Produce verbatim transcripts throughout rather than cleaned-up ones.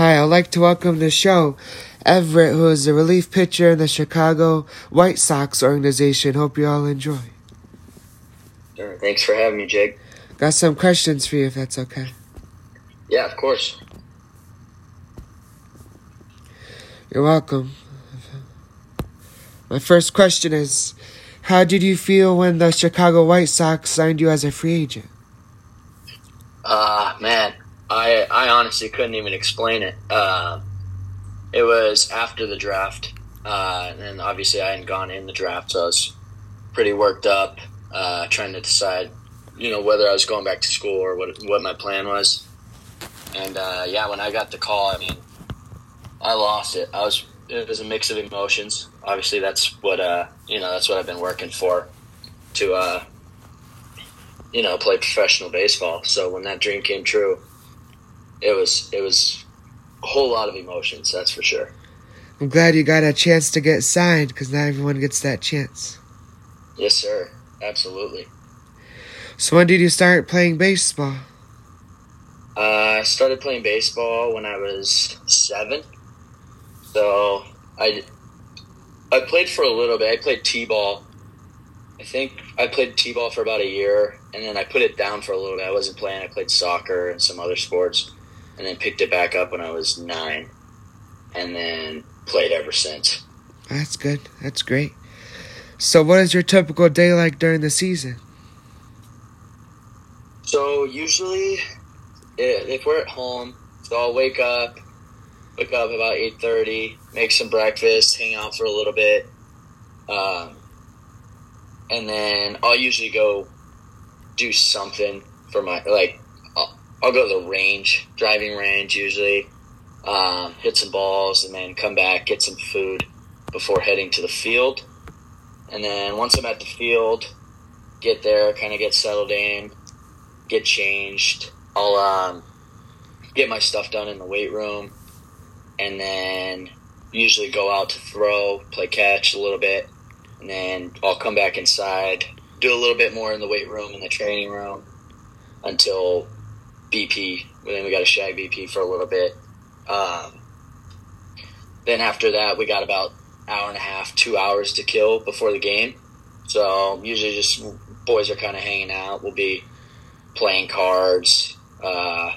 Hi, I'd like to welcome to the show Everett, who is a relief pitcher in the Chicago White Sox organization. Hope you all enjoy. Uh, thanks for having me, Jake. Got some questions for you, if that's okay. Yeah, of course. You're welcome. My first question is, how did you feel when the Chicago White Sox signed you as a free agent? Uh, man, I I honestly couldn't even explain it. Uh, it was after the draft, uh, and obviously I hadn't gone in the draft, so I was pretty worked up, uh, trying to decide, you know, whether I was going back to school or what what my plan was. And uh, yeah, when I got the call, I mean, I lost it. I was it was a mix of emotions. Obviously, that's what uh you know that's what I've been working for, to uh you know play professional baseball. So when that dream came true, it was it was a whole lot of emotions. That's for sure. I'm glad you got a chance to get signed, because not everyone gets that chance. Yes, sir. Absolutely. So when did you start playing baseball? Uh, I started playing baseball when I was seven. So I, I played for a little bit. I played T-ball. I think I played T-ball for about a year, and then I put it down for a little bit. I wasn't playing. I played soccer and some other sports, and then picked it back up when I was nine, and then played ever since. That's good. That's great. So what is your typical day like during the season? So usually, if we're at home, so I'll wake up, wake up about eight thirty, make some breakfast, hang out for a little bit. Um, and then I'll usually go do something for my, like, I'll, I'll go to the range, driving range usually, um, hit some balls, and then come back, get some food before heading to the field. And then once I'm at the field, get there, kind of get settled in, get changed. I'll um, get my stuff done in the weight room, and then usually go out to throw, play catch a little bit, and then I'll come back inside, do a little bit more in the weight room, in the training room, until B P. Then we got a shag B P for a little bit. Um, then after that, we got about hour and a half, two hours to kill before the game. So usually just boys are kind of hanging out. We'll be playing cards. Uh,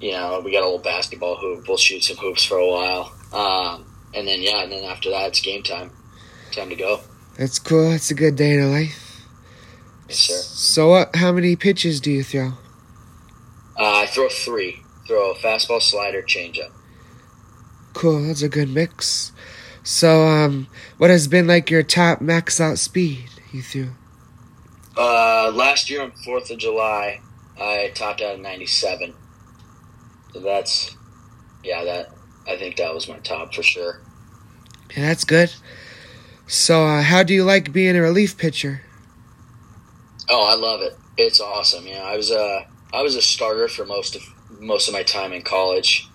you know, we got a little basketball hoop. We'll shoot some hoops for a while. Um, and then, yeah, and then after that, it's game time. Time to go. That's cool. That's a good day in our life. Yes, sir. So what, how many pitches do you throw? Uh, I throw three. Throw a fastball, slider, changeup. Cool. That's a good mix. So um, what has been, like, your top max-out speed you threw? Uh, last year on fourth of July, I topped out at ninety-seven. So that's, yeah, that, I think that was my top for sure. Yeah, that's good. So, uh, how do you like being a relief pitcher? Oh, I love it. It's awesome. Yeah, I was a, I was a starter for most of, most of my time in college.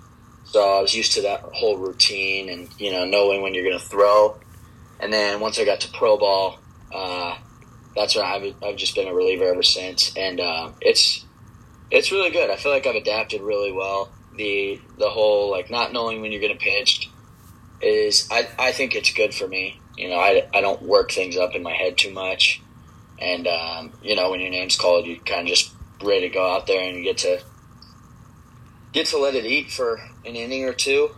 So I was used to that whole routine and, you know, knowing when you're going to throw. And then once I got to pro ball, uh, that's when I've, I've just been a reliever ever since. And, um, it's, it's really good. I feel like I've adapted really well. The the whole, like, not knowing when you're going to pitch is, I, I think it's good for me. You know, I, I don't work things up in my head too much. And, um, you know, when your name's called, you're kind of just ready to go out there and you get to get to let it eat for an inning or two,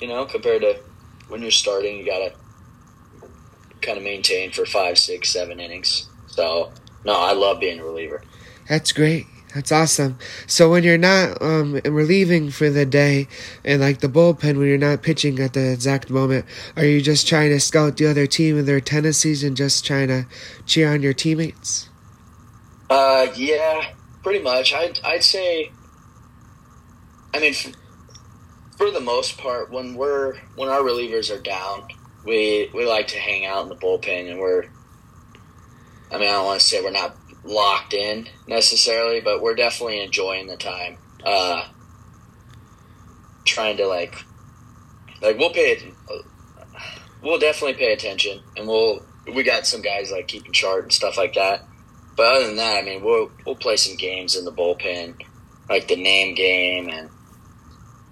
you know, compared to when you're starting, you got to kind of maintain for five, six, seven innings. So, no, I love being a reliever. That's great. That's awesome. So when you're not um, relieving for the day, and like the bullpen, when you're not pitching at the exact moment, are you just trying to scout the other team and their tendencies and just trying to cheer on your teammates? Uh, yeah, pretty much. I'd, I'd say, I mean, for, for the most part, when we're when our relievers are down, we we like to hang out in the bullpen, and we're, I mean, I don't want to say we're not locked in necessarily, but we're definitely enjoying the time. Uh, trying to like, like we'll pay, we'll definitely pay attention, and we'll we got some guys like keeping chart and stuff like that. But other than that, I mean, we'll we'll play some games in the bullpen, like the name game and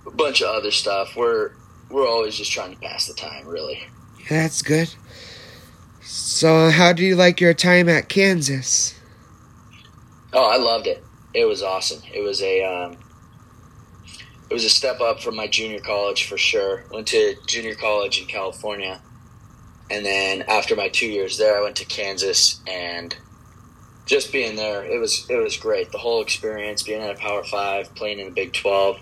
a bunch of other stuff. We're we're always just trying to pass the time, really. That's good. So how do you like your time at Kansas? Oh, I loved it. It was awesome. It was a um, it was a step up from my junior college for sure. Went to junior college in California. And then after my two years there, I went to Kansas, and just being there, it was it was great. The whole experience, being at a Power Five, playing in the Big twelve,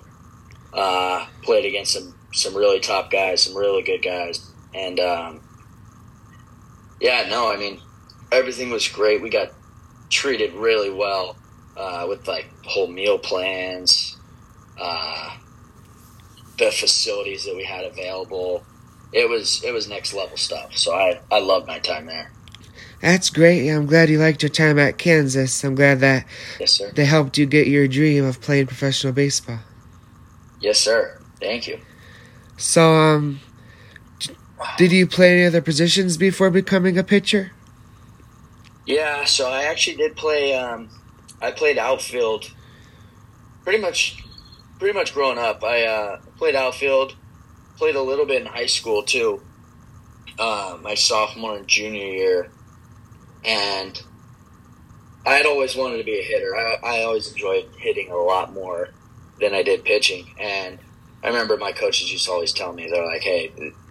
uh, played against some, some really top guys, some really good guys. And, um, yeah, no, I mean, everything was great. We got treated really well uh, with, like, whole meal plans, uh, the facilities that we had available. It was it was next level stuff. So I, I loved my time there. That's great. I'm glad you liked your time at Kansas. I'm glad that yes, sir. They helped you get your dream of playing professional baseball. Yes, sir. Thank you. So, um, did you play any other positions before becoming a pitcher? Yeah, so I actually did play. Um, I played outfield pretty much, pretty much growing up. I uh, played outfield. Played a little bit in high school, too, uh, my sophomore and junior year. And I had always wanted to be a hitter. I, I always enjoyed hitting a lot more than I did pitching. And I remember my coaches used to always tell me, they're like, hey,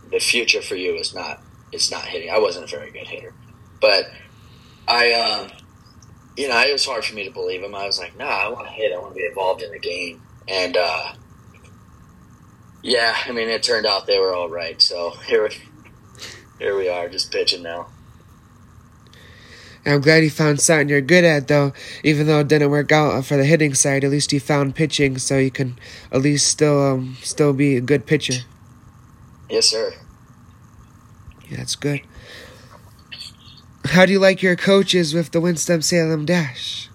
the future for you is not it's not hitting. I wasn't a very good hitter. But I, um, you know, it was hard for me to believe them. I was like, nah, I want to hit. I want to be involved in the game. And, uh, yeah, I mean, it turned out they were all right, so here we, here we are, just pitching now. I'm glad you found something you're good at, though. Even though it didn't work out for the hitting side, at least you found pitching, so you can at least still um, still be a good pitcher. Yes, sir. Yeah, that's good. How do you like your coaches with the Winston-Salem Dash?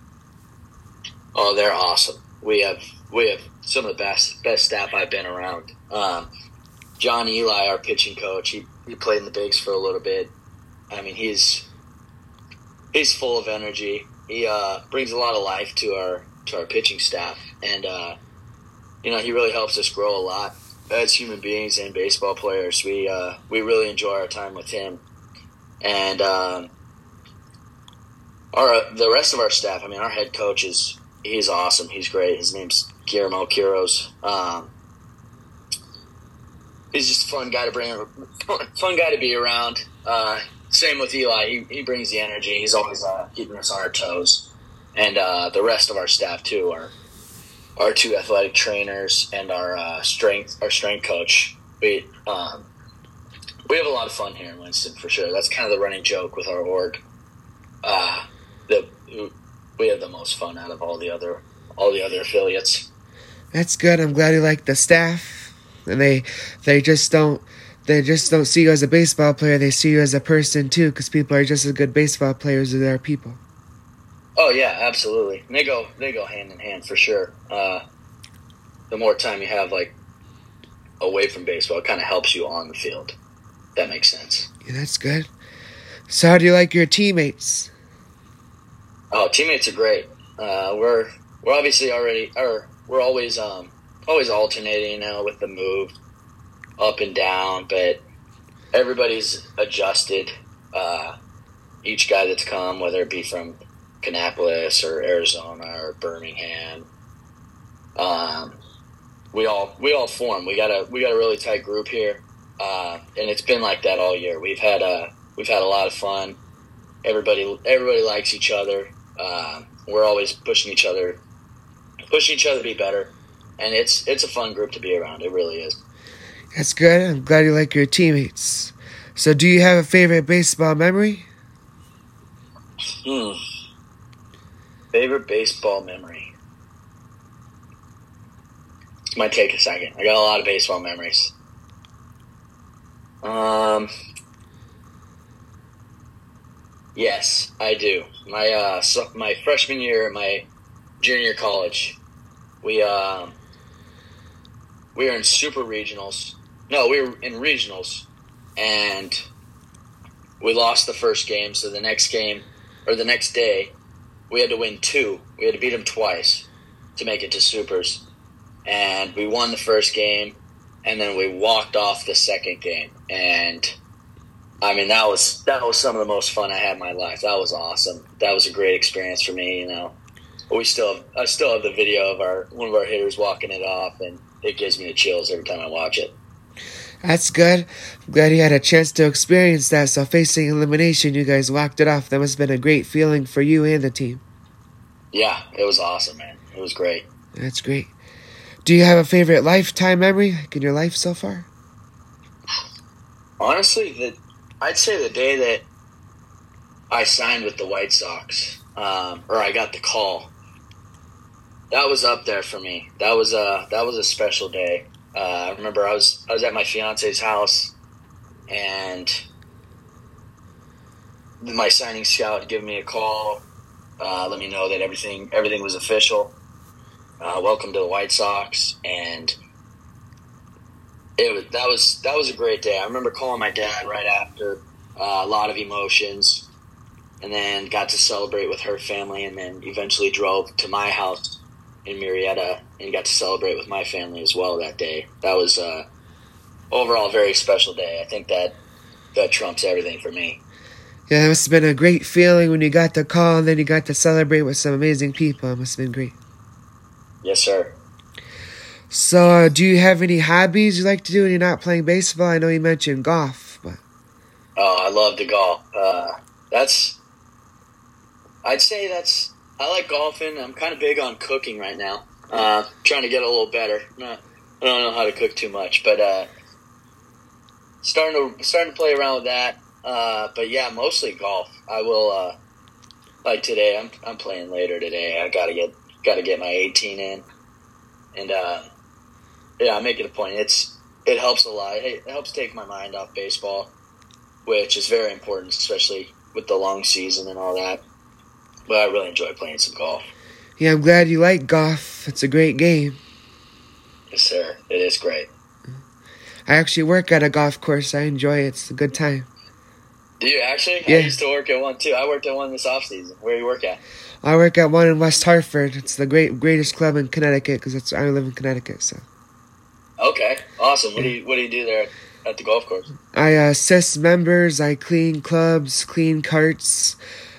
Oh, they're awesome. We have we have. Some of the best best staff I've been around. Um, John Eli, our pitching coach, he, he played in the bigs for a little bit. I mean, he's he's full of energy. He uh, brings a lot of life to our to our pitching staff, and uh, you know, he really helps us grow a lot as human beings and baseball players. We uh, we really enjoy our time with him, and um, our the rest of our staff. I mean, our head coach is he's awesome. He's great. His name's Guillermo Quiros. Um, he's just a fun guy to bring, fun guy to be around. Uh, same with Eli. He, he brings the energy. He's always uh, keeping us on our toes, and uh, the rest of our staff too. Our our two athletic trainers and our uh, strength our strength coach. We um, we have a lot of fun here in Winston for sure. That's kind of the running joke with our org. Uh, the we have the most fun out of all the other all the other affiliates. That's good. I'm glad you like the staff, and they they just don't they just don't see you as a baseball player. They see you as a person too, because people are just as good baseball players as they are people. Oh yeah, absolutely. And they go they go hand in hand for sure. Uh, the more time you have like away from baseball, it kind of helps you on the field. If that makes sense. Yeah, that's good. So, how do you like your teammates? Oh, teammates are great. Uh, we're we're obviously already or. We're always um, always alternating now with the move, up and down, but everybody's adjusted. Uh, each guy that's come, whether it be from Kannapolis or Arizona or Birmingham, um, we all we all form. We got a we got a really tight group here, uh, and it's been like that all year. We've had a we've had a lot of fun. Everybody everybody likes each other. Uh, we're always pushing each other. Push each other to be better, and it's it's a fun group to be around. It really is. That's good. I'm glad you like your teammates. So, do you have a favorite baseball memory? Hmm. Favorite baseball memory. It might take a second. I got a lot of baseball memories. Um. Yes, I do. My uh, so my freshman year, my junior college. We um, we were in super regionals. No, we were in regionals, and we lost the first game. So the next game, or the next day, we had to win two. We had to beat them twice to make it to supers. and we won the first game, and then we walked off the second game. And I mean, that was that was some of the most fun I had in my life. That was awesome. That was a great experience for me. You know, we still have, I still have the video of our one of our hitters walking it off, and it gives me the chills every time I watch it. That's good. I'm glad you had a chance to experience that. So facing elimination, you guys walked it off. That must have been a great feeling for you and the team. Yeah, it was awesome, man. It was great. That's great. Do you have a favorite lifetime memory, like in your life so far? Honestly, the I'd say the day that I signed with the White Sox, um, or I got the call, that was up there for me. That was a that was a special day. Uh, I remember I was I was at my fiance's house, and my signing scout had given me a call, uh, let me know that everything everything was official. Uh, welcome to the White Sox, and it was that was that was a great day. I remember calling my dad right after, uh, a lot of emotions, and then got to celebrate with her family, and then eventually drove to my house in Marietta and got to celebrate with my family as well that day. That was uh, overall a very special day. I think that that trumps everything for me. Yeah, it must have been a great feeling when you got the call, and then you got to celebrate with some amazing people. It must have been great. Yes, sir. So, uh, do you have any hobbies you like to do when you're not playing baseball? I know you mentioned golf, but oh, I love to golf. Uh, that's, I'd say that's. I like golfing. I'm kind of big on cooking right now. Uh, trying to get a little better. Not, I don't know how to cook too much, but uh, starting to starting to play around with that. Uh, but yeah, mostly golf. I will. Uh, like today, I'm I'm playing later today. I gotta get. Got to get my eighteen in, and uh, yeah, I make it a point. It's it helps a lot. It helps take my mind off baseball, which is very important, especially with the long season and all that. But I really enjoy playing some golf. Yeah, I'm glad you like golf. It's a great game. Yes, sir. It is great. I actually work at a golf course. I enjoy it. It's a good time. Do you actually? Yeah. I used to work at one too. I worked at one this off season. Where do you work at? I work at one in West Hartford. It's the great greatest club in Connecticut because that's I live in Connecticut. So. Okay, awesome. What do you What do you do there at the golf course? I assist members. I clean clubs, clean carts.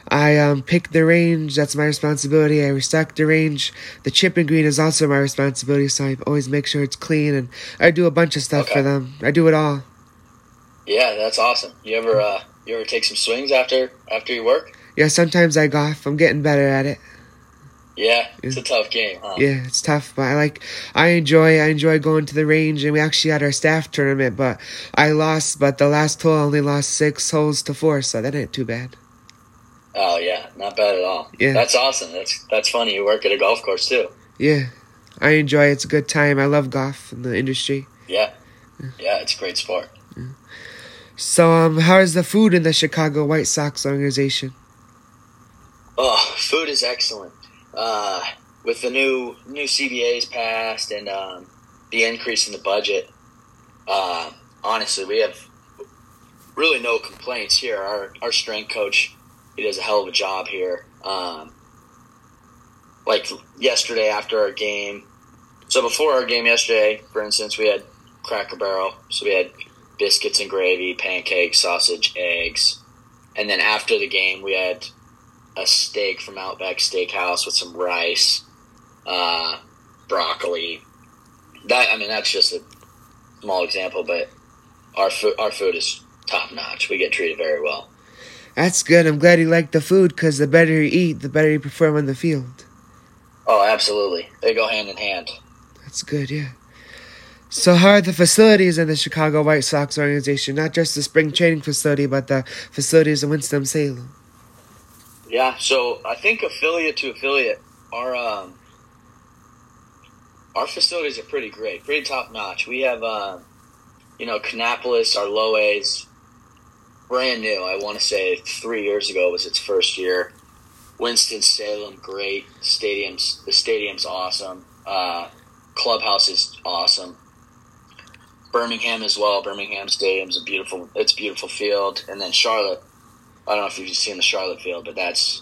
I um, pick the range. That's my responsibility. I restock the range. The chip and green is also my responsibility, so I always make sure it's clean. And I do a bunch of stuff okay. for them. I do it all. Yeah, that's awesome. You ever uh, You ever take some swings after after your work? Yeah, sometimes I golf. I'm getting better at it. Yeah, it's a tough game, huh? Yeah, it's tough, but I like. I enjoy. I enjoy going to the range, and we actually had our staff tournament, but I lost. But the last hole, I only lost six holes to four, so that ain't too bad. Oh yeah, not bad at all. Yeah, that's awesome. That's that's funny. You work at a golf course too. Yeah, I enjoy it. It's a good time. I love golf in the industry. Yeah, yeah, it's a great sport. Yeah. So, um, how is the food in the Chicago White Sox organization? Oh, food is excellent. Uh, with the new new C B As passed and um, the increase in the budget, uh, honestly, we have really no complaints here. Our our strength coach, he does a hell of a job here. Um, like yesterday after our game, so before our game yesterday, for instance, we had Cracker Barrel. So we had biscuits and gravy, pancakes, sausage, eggs. And then after the game, we had a steak from Outback Steakhouse with some rice, uh, broccoli. That I mean, that's just a small example, but our food, our food is top notch. We get treated very well. That's good. I'm glad you like the food because the better you eat, the better you perform on the field. Oh, absolutely. They go hand in hand. That's good. Yeah. So how are the facilities in the Chicago White Sox organization? Not just the spring training facility, but the facilities in Winston-Salem. Yeah, so I think affiliate to affiliate, our um, our facilities are pretty great, pretty top notch. We have, uh, you know, Kannapolis, our low A's, brand new. I want to say three years ago was its first year. Winston-Salem, great stadiums. The stadium's awesome. Uh, clubhouse is awesome. Birmingham as well. Birmingham Stadium's a beautiful. It's a beautiful field, and then Charlotte. I don't know if you've seen the Charlotte field, but that's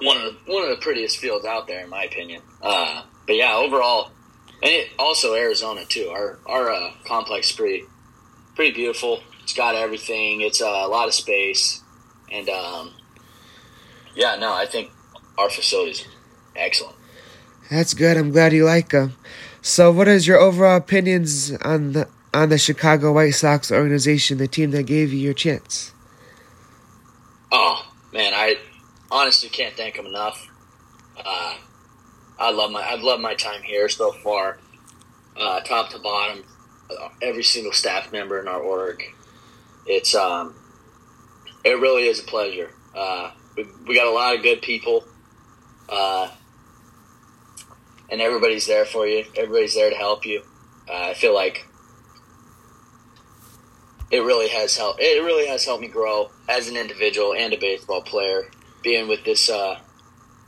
one of the, one of the prettiest fields out there, in my opinion. Uh, but yeah, overall, And it, also Arizona too. Our our uh, complex is pretty pretty beautiful. It's got everything. It's uh, a lot of space, and um, yeah, no, I think our facility's excellent. That's good. I'm glad you like them. So, what is your overall opinions on the on the Chicago White Sox organization, the team that gave you your chance? Oh man, I honestly can't thank them enough. Uh, I love my I've loved my time here so far, uh, top to bottom. Every single staff member in our org, it's um, it really is a pleasure. Uh, we we got a lot of good people, uh, and everybody's there for you. Everybody's there to help you. Uh, I feel like it really has helped. It really has helped me grow as an individual and a baseball player. Being with this uh,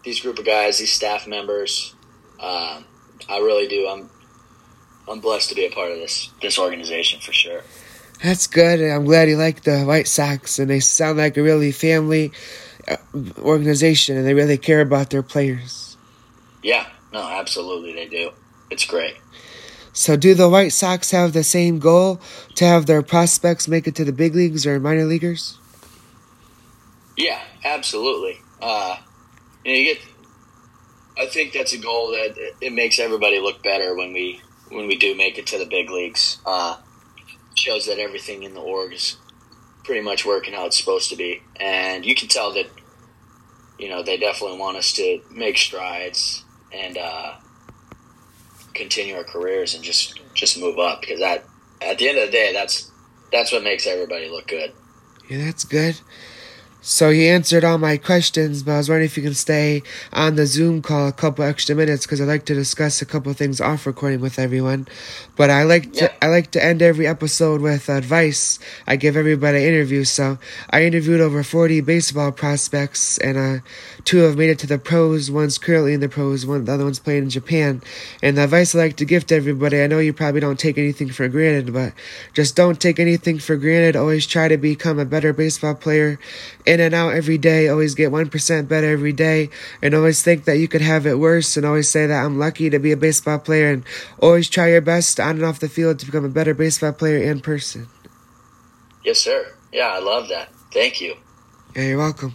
these group of guys, these staff members, um, I really do. I'm. I'm blessed to be a part of this this organization for sure. That's good. I'm glad you like the White Sox, and they sound like a really family organization, and they really care about their players. Yeah, no, absolutely they do. It's great. So do the White Sox have the same goal to have their prospects make it to the big leagues or minor leaguers? Yeah, absolutely. Uh, you know, you get, I think that's a goal that it, it makes everybody look better when we – when we do make it to the big leagues. Uh, shows that everything in the org is pretty much working how it's supposed to be. And you can tell that, you know, they definitely want us to make strides and uh, continue our careers and just, just move up, because that, at the end of the day, that's that's what makes everybody look good. Yeah, that's good. So you answered all my questions, but I was wondering if you can stay on the Zoom call a couple extra minutes, because I'd like to discuss a couple of things off recording with everyone. But I like to, yeah. I like to end every episode with advice. I give everybody an interview. So I interviewed over forty baseball prospects, and uh, two have made it to the pros. One's currently in the pros. One, the other one's playing in Japan. And the advice I like to give to everybody, I know you probably don't take anything for granted, but just don't take anything for granted. Always try to become a better baseball player. And in and out every day, always get one percent better every day, and always think that you could have it worse, and always say that I'm lucky to be a baseball player, and always try your best on and off the field to become a better baseball player and person. Yes, sir. Yeah, I love that. Thank you. Yeah, you're welcome.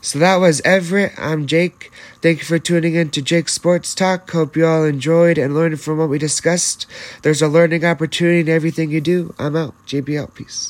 So that was Everett. I'm Jake. Thank you for tuning in to Jake's Sports Talk. Hope you all enjoyed and learned from what we discussed. There's a learning opportunity in everything you do. I'm out. J B L. Peace.